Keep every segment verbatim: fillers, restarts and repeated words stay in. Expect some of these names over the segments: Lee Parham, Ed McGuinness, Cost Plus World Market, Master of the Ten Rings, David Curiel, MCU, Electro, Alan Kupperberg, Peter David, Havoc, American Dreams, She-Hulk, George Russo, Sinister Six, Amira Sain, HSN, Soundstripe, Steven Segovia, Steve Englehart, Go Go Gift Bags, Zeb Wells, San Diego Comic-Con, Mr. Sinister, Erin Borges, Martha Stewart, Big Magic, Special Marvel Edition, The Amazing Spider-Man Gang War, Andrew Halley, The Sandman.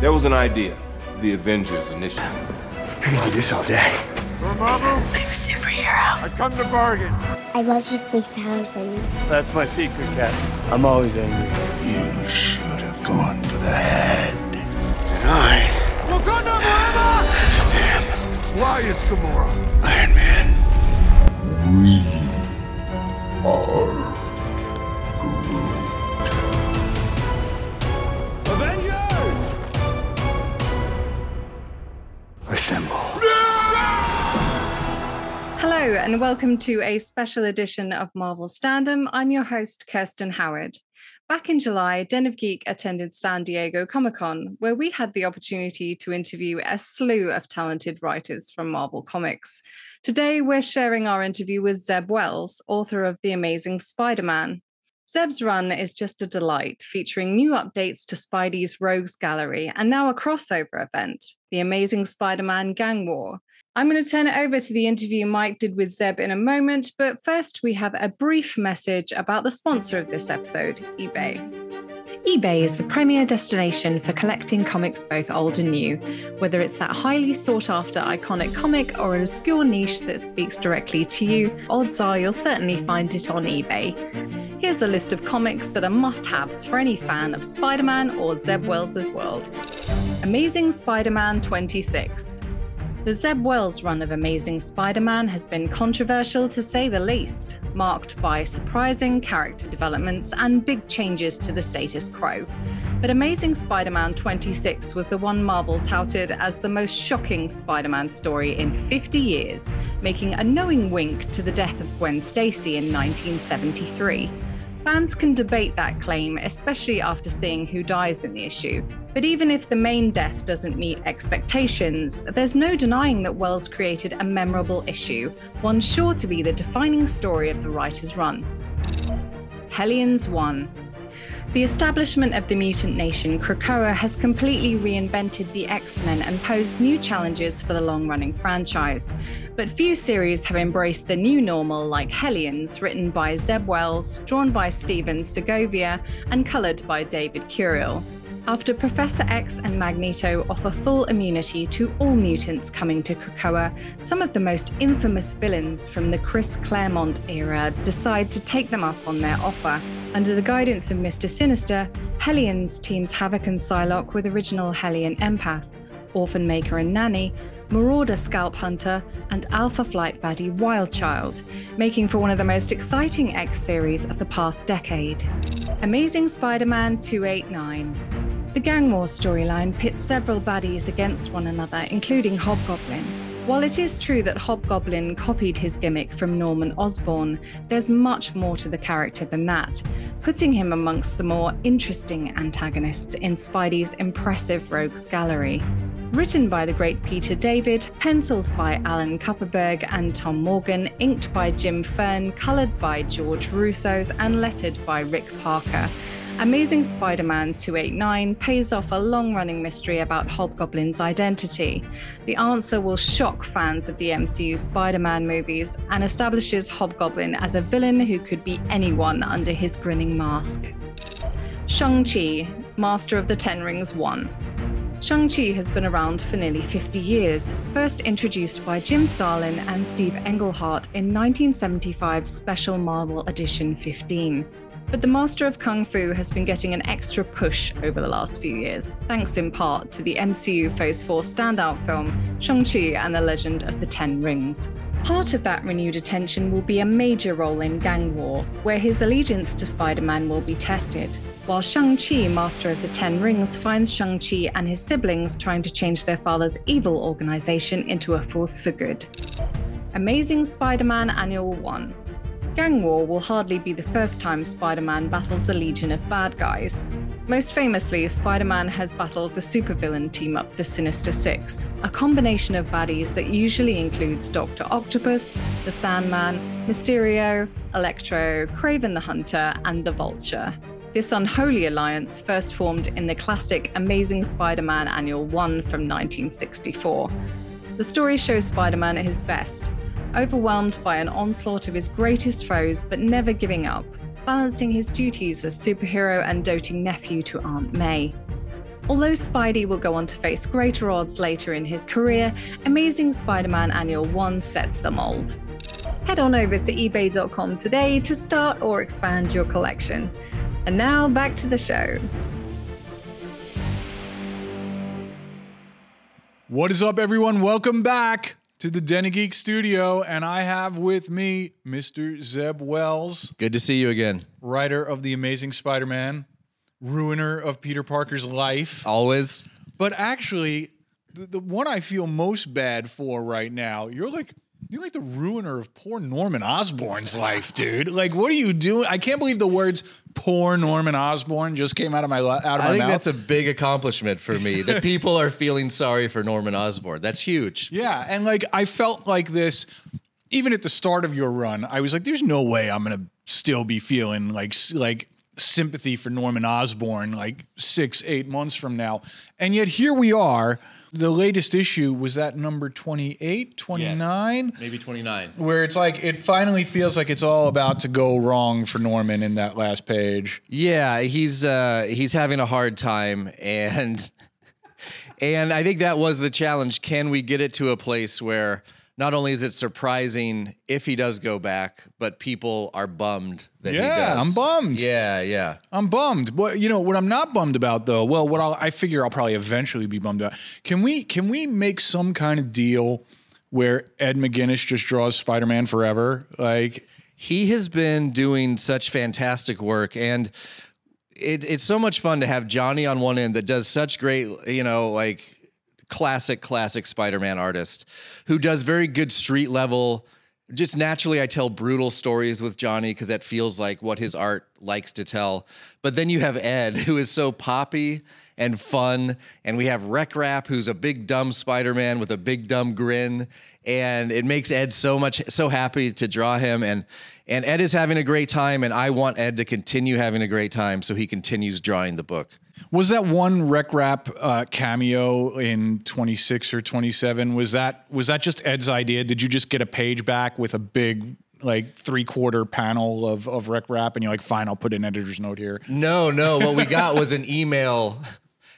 There was an idea, the Avengers Initiative. I can do this all day. For Marvel, I'm a superhero. I come to bargain. I logically found him. That's my secret, Cap. I'm always angry. You should have gone for the head. And I... Wakanda forever! Damn. Why is Gamora? Iron Man. We are... Assemble. Hello and welcome to a special edition of Marvel Standom. I'm your host, Kirsten Howard. Back in July, Den of Geek attended San Diego Comic-Con, where we had the opportunity to interview a slew of talented writers from Marvel Comics. Today, we're sharing our interview with Zeb Wells, author of The Amazing Spider-Man. Zeb's run is just a delight, featuring new updates to Spidey's Rogues Gallery and now a crossover event, The Amazing Spider-Man Gang War. I'm going to turn it over to the interview Mike did with Zeb in a moment, but first we have a brief message about the sponsor of this episode, eBay. eBay is the premier destination for collecting comics both old and new, whether it's that highly sought-after iconic comic or an obscure niche that speaks directly to you, odds are you'll certainly find it on eBay. Here's a list of comics that are must-haves for any fan of Spider-Man or Zeb Wells' world. Amazing Spider-Man twenty-six. The Zeb Wells run of Amazing Spider-Man has been controversial to say the least, marked by surprising character developments and big changes to the status quo. But Amazing Spider-Man twenty-six was the one Marvel touted as the most shocking Spider-Man story in fifty years, making a knowing wink to the death of Gwen Stacy in nineteen seventy-three. Fans can debate that claim, especially after seeing who dies in the issue. But even if the main death doesn't meet expectations, there's no denying that Wells created a memorable issue, one sure to be the defining story of the writer's run. Hellions one. The establishment of the mutant nation Krakoa has completely reinvented the X-Men and posed new challenges for the long-running franchise. But few series have embraced the new normal like Hellions, written by Zeb Wells, drawn by Steven Segovia, and coloured by David Curiel. After Professor X and Magneto offer full immunity to all mutants coming to Krakoa, some of the most infamous villains from the Chris Claremont era decide to take them up on their offer. Under the guidance of Mister Sinister, Hellions teams Havoc and Psylocke with original Hellion Empath, Orphan Maker and Nanny, Marauder Scalp Hunter, and Alpha Flight baddie Wildchild, making for one of the most exciting X series of the past decade. Amazing Spider-Man two eighty-nine. The Gang War storyline pits several baddies against one another, including Hobgoblin. While it is true that Hobgoblin copied his gimmick from Norman Osborn, there's much more to the character than that, putting him amongst the more interesting antagonists in Spidey's impressive Rogues Gallery. Written by the great Peter David, penciled by Alan Kupperberg and Tom Morgan, inked by Jim Fern, coloured by George Russo's, and lettered by Rick Parker. Amazing Spider-Man two eighty-nine pays off a long-running mystery about Hobgoblin's identity. The answer will shock fans of the M C U Spider-Man movies and establishes Hobgoblin as a villain who could be anyone under his grinning mask. Shang-Chi, Master of the Ten Rings one. Shang-Chi has been around for nearly fifty years, first introduced by Jim Starlin and Steve Englehart in nineteen seventy-five's Special Marvel Edition fifteen. But the Master of Kung Fu has been getting an extra push over the last few years, thanks in part to the M C U Phase four standout film, Shang-Chi and the Legend of the Ten Rings. Part of that renewed attention will be a major role in Gang War, where his allegiance to Spider-Man will be tested, while Shang-Chi, Master of the Ten Rings, finds Shang-Chi and his siblings trying to change their father's evil organization into a force for good. Amazing Spider-Man Annual one. Gang War will hardly be the first time Spider-Man battles a legion of bad guys. Most famously, Spider-Man has battled the supervillain team-up the Sinister Six, a combination of baddies that usually includes Doctor Octopus, the Sandman, Mysterio, Electro, Kraven the Hunter, and the Vulture. This unholy alliance first formed in the classic Amazing Spider-Man Annual one from nineteen sixty-four. The story shows Spider-Man at his best, overwhelmed by an onslaught of his greatest foes but never giving up, balancing his duties as superhero and doting nephew to Aunt May. Although Spidey will go on to face greater odds later in his career, Amazing Spider-Man Annual one sets the mold. Head on over to eBay dot com today to start or expand your collection. And now back to the show. What is up, everyone? Welcome back to the Den of Geek studio, and I have with me Mister Zeb Wells. Good to see you again. Writer of The Amazing Spider-Man, ruiner of Peter Parker's life. Always. But actually, the, the one I feel most bad for right now, you're like... You're like the ruiner of poor Norman Osborn's life, dude. Like, what are you doing? I can't believe the words "poor Norman Osborn" just came out of my out of my mouth. I think that's a big accomplishment for me. That people are feeling sorry for Norman Osborn. That's huge. Yeah, and like I felt like this even at the start of your run. I was like, "There's no way I'm gonna still be feeling like like sympathy for Norman Osborn like six, eight months from now." And yet here we are. The latest issue was that number twenty-eight, twenty-nine? Yes, maybe twenty-nine. Where it's like, it finally feels like it's all about to go wrong for Norman in that last page. Yeah, he's uh, he's having a hard time, and and I think that was the challenge. Can we get it to a place where not only is it surprising if he does go back, but people are bummed that yeah, he does. Yeah, I'm bummed. Yeah, yeah. I'm bummed. What, you know, what I'm not bummed about, though, well, what I'll, I figure I'll probably eventually be bummed about. Can we can we make some kind of deal where Ed McGuinness just draws Spider-Man forever? Like, he has been doing such fantastic work, and it, it's so much fun to have Johnny on one end that does such great, you know, like... Classic, classic Spider-Man artist who does very good street level. Just naturally, I tell brutal stories with Johnny because that feels like what his art likes to tell. But then you have Ed, who is so poppy and fun. And we have Rek-Rap, who's a big, dumb Spider-Man with a big, dumb grin. And it makes Ed so much, so happy to draw him. And and Ed is having a great time. And I want Ed to continue having a great time so he continues drawing the book. Was that one Rek-Rap uh, cameo in twenty-six or twenty-seven? Was that was that just Ed's idea? Did you just get a page back with a big like three quarter panel of of Rek-Rap, and you're like, fine, I'll put an editor's note here? No, no. What we got was an email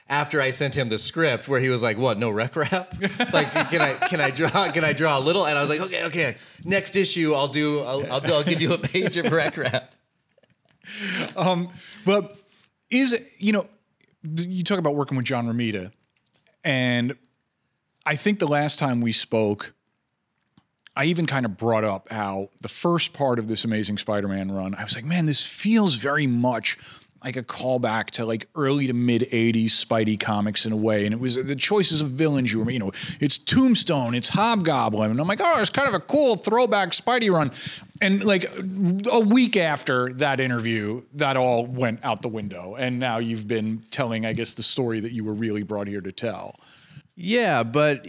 after I sent him the script where he was like, "What? No Rek-Rap? Like, can I can I draw? Can I draw a little?" And I was like, "Okay, okay. Next issue, I'll do. I'll I'll, do, I'll give you a page of Rek-Rap." Um, but is it, you know. You talk about working with John Romita, and I think the last time we spoke, I even kind of brought up how the first part of this Amazing Spider-Man run, I was like, man, this feels very much like a callback to like early to mid eighties Spidey comics in a way. And it was the choices of villains you were, you know, it's Tombstone, it's Hobgoblin. And I'm like, oh, it's kind of a cool throwback Spidey run. And like a week after that interview, that all went out the window. And now you've been telling, I guess, the story that you were really brought here to tell. Yeah, but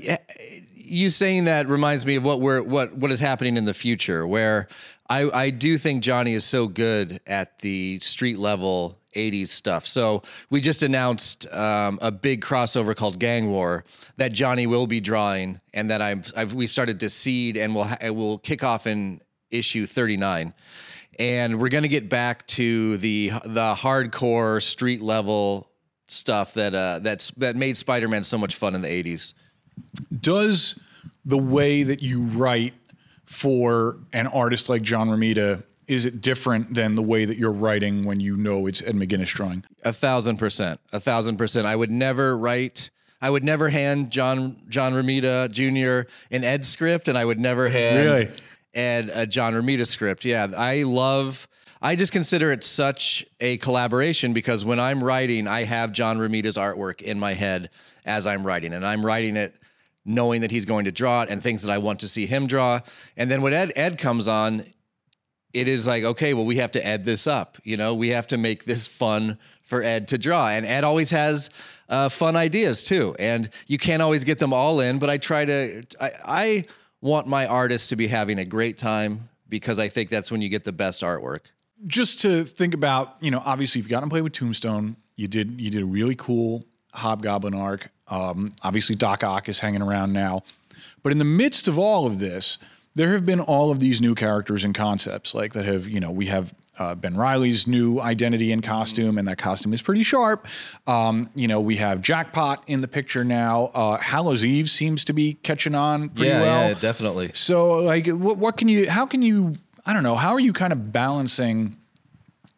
you saying that reminds me of what we're, what, what is happening in the future, where I, I do think Johnny is so good at the street level eighties stuff. So we just announced um, a big crossover called Gang War that Johnny will be drawing, and that I'm, I've we've started to seed, and we'll ha- we'll kick off in issue thirty-nine, and we're gonna get back to the the hardcore street level stuff that uh, that's that made Spider-Man so much fun in the eighties. Does the way that you write for an artist like John Romita, is it different than the way that you're writing when you know it's Ed McGuinness drawing? A thousand percent, a thousand percent. I would never write, I would never hand John John Romita Junior an Ed script, and I would never hand really? Ed a John Romita script. Yeah, I love, I just consider it such a collaboration because when I'm writing, I have John Romita's artwork in my head as I'm writing, and I'm writing it knowing that he's going to draw it and things that I want to see him draw. And then when Ed, Ed comes on, it is like, okay, well, we have to add this up. You know, we have to make this fun for Ed to draw. And Ed always has uh, fun ideas too. And you can't always get them all in, but I try to, I, I want my artists to be having a great time because I think that's when you get the best artwork. Just to think about, you know, obviously you've gotten to play with Tombstone. You did, you did a really cool Hobgoblin arc. Um, obviously Doc Ock is hanging around now, but in the midst of all of this, there have been all of these new characters and concepts, like that have, you know, we have uh, Ben Reilly's new identity and costume, and that costume is pretty sharp. Um, you know, we have Jackpot in the picture now. Uh, Hallow's Eve seems to be catching on pretty yeah, well. Yeah, definitely. So, like, what, what can you, how can you, I don't know, how are you kind of balancing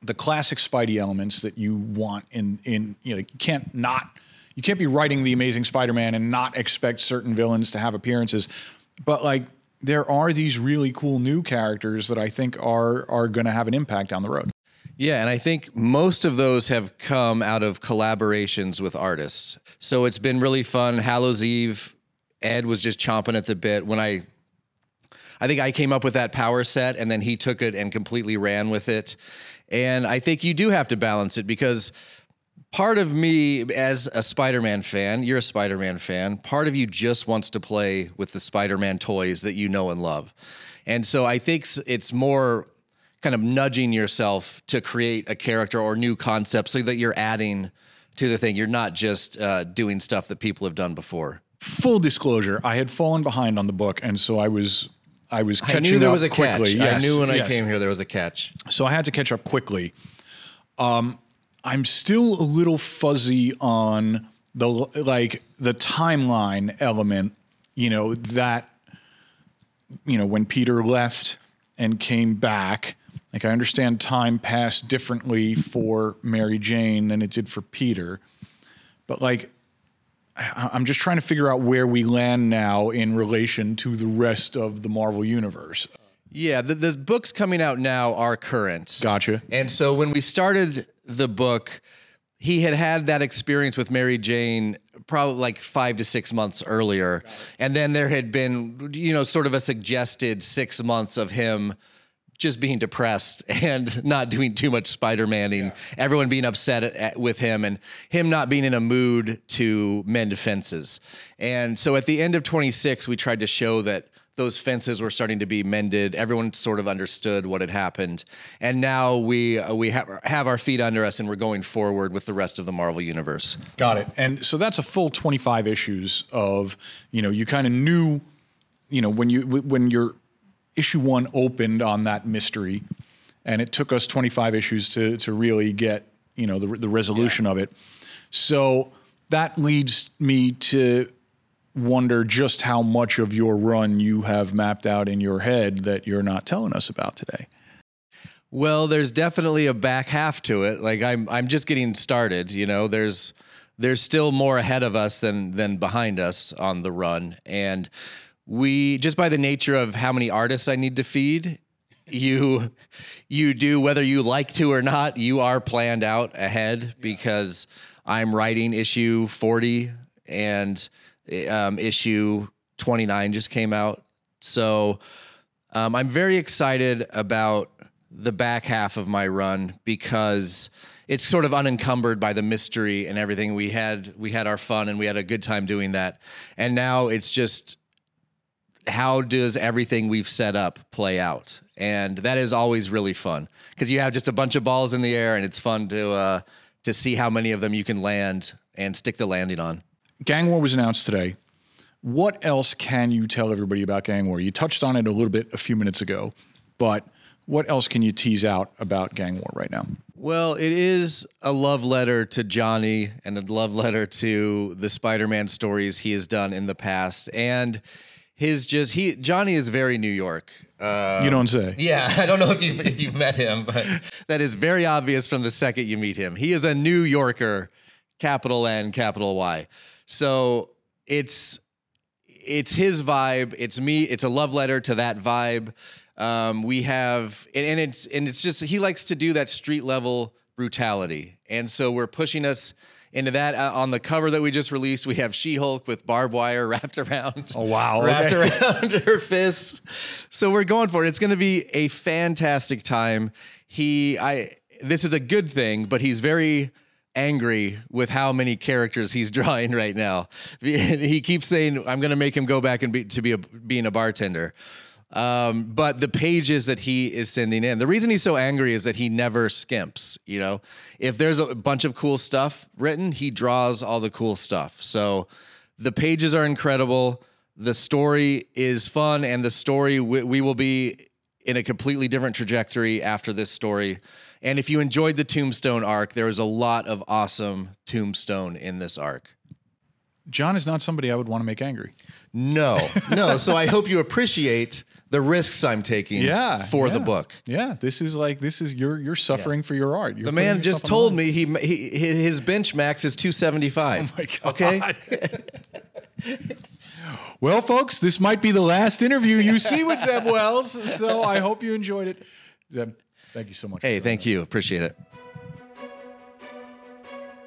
the classic Spidey elements that you want in, in you know, you can't not, you can't be writing The Amazing Spider-Man and not expect certain villains to have appearances, but, like, there are these really cool new characters that I think are are going to have an impact down the road. Yeah, and I think most of those have come out of collaborations with artists. So it's been really fun. Hallow's Eve, Ed was just chomping at the bit. When I, I think I came up with that power set, and then he took it and completely ran with it. And I think you do have to balance it, because part of me as a Spider-Man fan, you're a Spider-Man fan, part of you just wants to play with the Spider-Man toys that you know and love. And so I think it's more kind of nudging yourself to create a character or new concept so that you're adding to the thing. You're not just uh, doing stuff that people have done before. Full disclosure, I had fallen behind on the book, and so I was... I was catching up quickly. I knew there was a catch. Yes, I knew when yes. I came here there was a catch. So I had to catch up quickly. Um, I'm still a little fuzzy on the like the timeline element, you know, that, you know, when Peter left and came back, like I understand time passed differently for Mary Jane than it did for Peter. But like I'm just trying to figure out where we land now in relation to the rest of the Marvel Universe. Yeah, the, the books coming out now are current. Gotcha. And so when we started the book, he had had that experience with Mary Jane probably like five to six months earlier. And then there had been, you know, sort of a suggested six months of him just being depressed and not doing too much Spider-Maning, yeah. everyone being upset at, at, with him and him not being in a mood to mend fences. And so at the end of twenty-six, we tried to show that those fences were starting to be mended. Everyone sort of understood what had happened. And now we uh, we ha- have our feet under us and we're going forward with the rest of the Marvel Universe. Got it. And so that's a full twenty-five issues of, you know, you kind of knew, you know, when you when you're, issue one opened on that mystery, and it took us twenty-five issues to to really get, you know, the the resolution yeah. of it. So that leads me to wonder just how much of your run you have mapped out in your head that you're not telling us about today. Well, there's definitely a back half to it. Like I'm I'm just getting started, you know, there's there's still more ahead of us than than behind us on the run. And we just by the nature of how many artists I need to feed, you you do, whether you like to or not, you are planned out ahead yeah. because I'm writing issue forty and um, issue twenty-nine just came out. So um, I'm very excited about the back half of my run because it's sort of unencumbered by the mystery and everything. We had we had our fun and we had a good time doing that. And now it's just, how does everything we've set up play out? And that is always really fun because you have just a bunch of balls in the air and it's fun to uh, to see how many of them you can land and stick the landing on. Gang War was announced today. What else can you tell everybody about Gang War? You touched on it a little bit a few minutes ago, but what else can you tease out about Gang War right now? Well, it is a love letter to Johnny and a love letter to the Spider-Man stories he has done in the past. And His just he Johnny is very New York. Uh, you don't say. Yeah, I don't know if you've, if you've met him, but that is very obvious from the second you meet him. He is a New Yorker, capital N, capital Y. So it's it's his vibe. It's me. It's a love letter to that vibe. Um, we have and, and it's and it's just he likes to do that street level brutality, and so we're pushing us into that. Uh, on the cover that we just released, we have She-Hulk with barbed wire wrapped around. Oh, wow. Wrapped okay. around her fist. So we're going for it. It's going to be a fantastic time. He, I, this is a good thing, but he's very angry with how many characters he's drawing right now. He keeps saying, I'm going to make him go back and be, to be a, being a bartender. Um, but the pages that he is sending in, the reason he's so angry is that he never skimps, you know, if there's a bunch of cool stuff written, he draws all the cool stuff. So the pages are incredible. The story is fun, and the story, we, we will be in a completely different trajectory after this story. And if you enjoyed the Tombstone arc, there was a lot of awesome Tombstone in this arc. John is not somebody I would want to make angry. No, no. So I hope you appreciate the risks I'm taking yeah, for yeah. the book. Yeah, this is like, this is, you're, you're suffering yeah. for your art. You're the man just told me he, he his bench max is two seventy-five. Oh my God. Okay. Well, folks, this might be the last interview you see with Zeb Wells, so I hope you enjoyed it. Zeb, thank you so much. Hey, thank you. Appreciate it.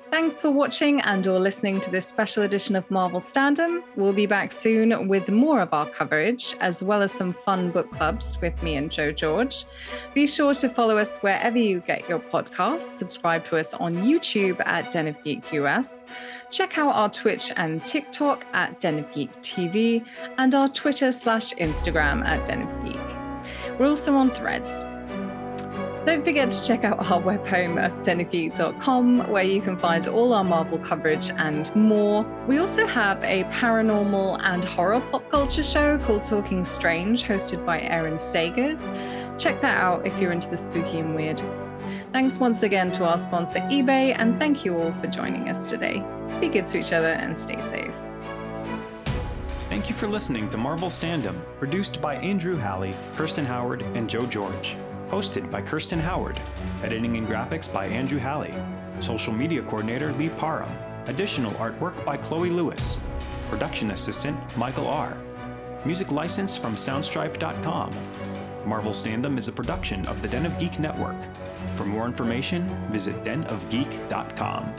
Thanks for watching and or listening to this special edition of Marvel Standom. We'll be back soon with more of our coverage, as well as some fun book clubs with me and Joe George. Be sure to follow us wherever you get your podcasts. Subscribe to us on YouTube at Den of Geek U S. Check out our Twitch and TikTok at Den of Geek T V, and our Twitter slash Instagram at Den of Geek. We're also on Threads. Don't forget to check out our web home of den of geek dot com, where you can find all our Marvel coverage and more. We also have a paranormal and horror pop culture show called Talking Strange, hosted by Aaron Sagers. Check that out if you're into the spooky and weird. Thanks once again to our sponsor eBay, and thank you all for joining us today. Be good to each other and stay safe. Thank you for listening to Marvel Standom, produced by Andrew Halley, Kirsten Howard, and Joe George. Hosted by Kirsten Howard. Editing and graphics by Andrew Halley. Social media coordinator Lee Parham. Additional artwork by Chloe Lewis. Production assistant Michael R. Music licensed from soundstripe dot com. Marvel Standom is a production of the Den of Geek Network. For more information, visit den of geek dot com.